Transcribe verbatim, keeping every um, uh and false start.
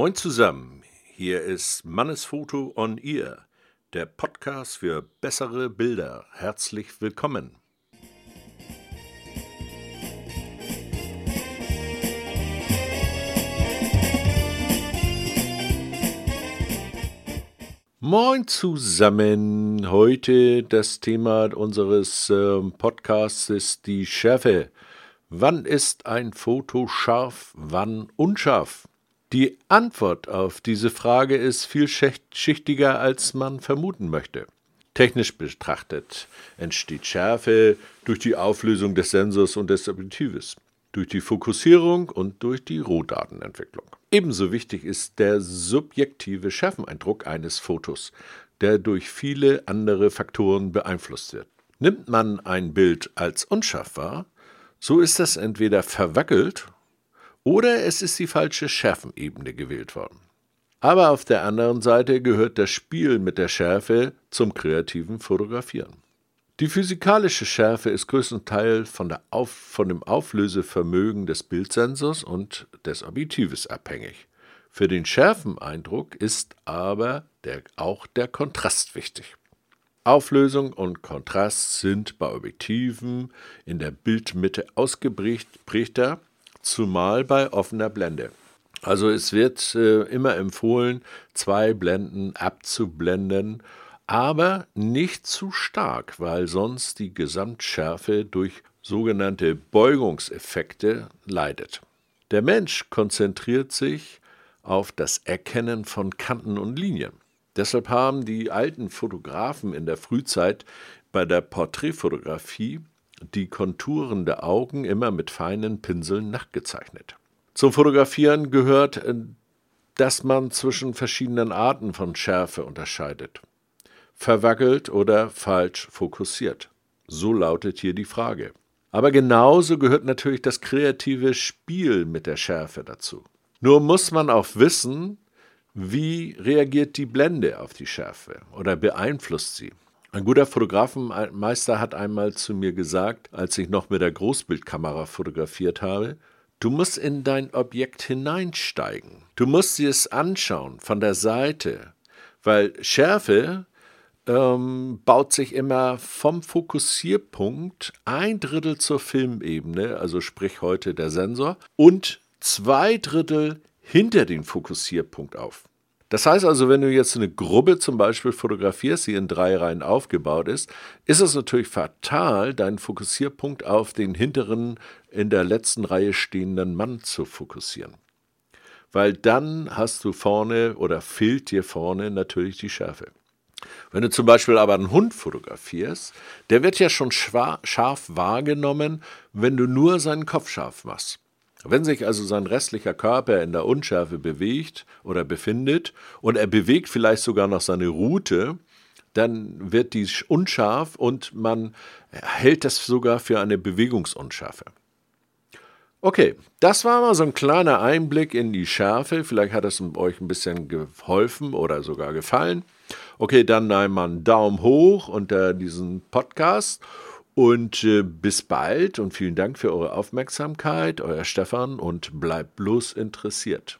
Moin zusammen, hier ist Mannesfoto on Ear, der Podcast für bessere Bilder. Herzlich willkommen. Moin zusammen, heute das Thema unseres Podcasts ist die Schärfe. Wann ist ein Foto scharf, wann unscharf? Die Antwort auf diese Frage ist vielschichtiger, als man vermuten möchte. Technisch betrachtet entsteht Schärfe durch die Auflösung des Sensors und des Objektives, durch die Fokussierung und durch die Rohdatenentwicklung. Ebenso wichtig ist der subjektive Schärfeneindruck eines Fotos, der durch viele andere Faktoren beeinflusst wird. Nimmt man ein Bild als unscharf wahr, so ist das entweder verwackelt oder es ist die falsche Schärfenebene gewählt worden. Aber auf der anderen Seite gehört das Spiel mit der Schärfe zum kreativen Fotografieren. Die physikalische Schärfe ist größtenteils von, der Auf, von dem Auflösevermögen des Bildsensors und des Objektives abhängig. Für den Schärfeneindruck ist aber der, auch der Kontrast wichtig. Auflösung und Kontrast sind bei Objektiven in der Bildmitte ausgeprägter, zumal bei offener Blende. Also es wird äh, immer empfohlen, zwei Blenden abzublenden, aber nicht zu stark, weil sonst die Gesamtschärfe durch sogenannte Beugungseffekte leidet. Der Mensch konzentriert sich auf das Erkennen von Kanten und Linien. Deshalb haben die alten Fotografen in der Frühzeit bei der Porträtfotografie die Konturen der Augen immer mit feinen Pinseln nachgezeichnet. Zum Fotografieren gehört, dass man zwischen verschiedenen Arten von Schärfe unterscheidet. Verwackelt oder falsch fokussiert. So lautet hier die Frage. Aber genauso gehört natürlich das kreative Spiel mit der Schärfe dazu. Nur muss man auch wissen, wie reagiert die Blende auf die Schärfe oder beeinflusst sie. Ein guter Fotografenmeister hat einmal zu mir gesagt, als ich noch mit der Großbildkamera fotografiert habe, du musst in dein Objekt hineinsteigen. Du musst dir es anschauen von der Seite, weil Schärfe ähm, baut sich immer vom Fokussierpunkt ein Drittel zur Filmebene, also sprich heute der Sensor, und zwei Drittel hinter den Fokussierpunkt auf. Das heißt also, wenn du jetzt eine Gruppe zum Beispiel fotografierst, die in drei Reihen aufgebaut ist, ist es natürlich fatal, deinen Fokussierpunkt auf den hinteren, in der letzten Reihe stehenden Mann zu fokussieren. Weil dann hast du vorne oder fehlt dir vorne natürlich die Schärfe. Wenn du zum Beispiel aber einen Hund fotografierst, der wird ja schon scharf wahrgenommen, wenn du nur seinen Kopf scharf machst. Wenn sich also sein restlicher Körper in der Unschärfe bewegt oder befindet und er bewegt vielleicht sogar noch seine Rute, dann wird dies unscharf und man hält das sogar für eine Bewegungsunschärfe. Okay, das war mal so ein kleiner Einblick in die Schärfe. Vielleicht hat es euch ein bisschen geholfen oder sogar gefallen. Okay, dann mal einen Daumen hoch unter diesen Podcast. Und äh, bis bald und vielen Dank für eure Aufmerksamkeit, euer Stefan, und bleibt bloß interessiert.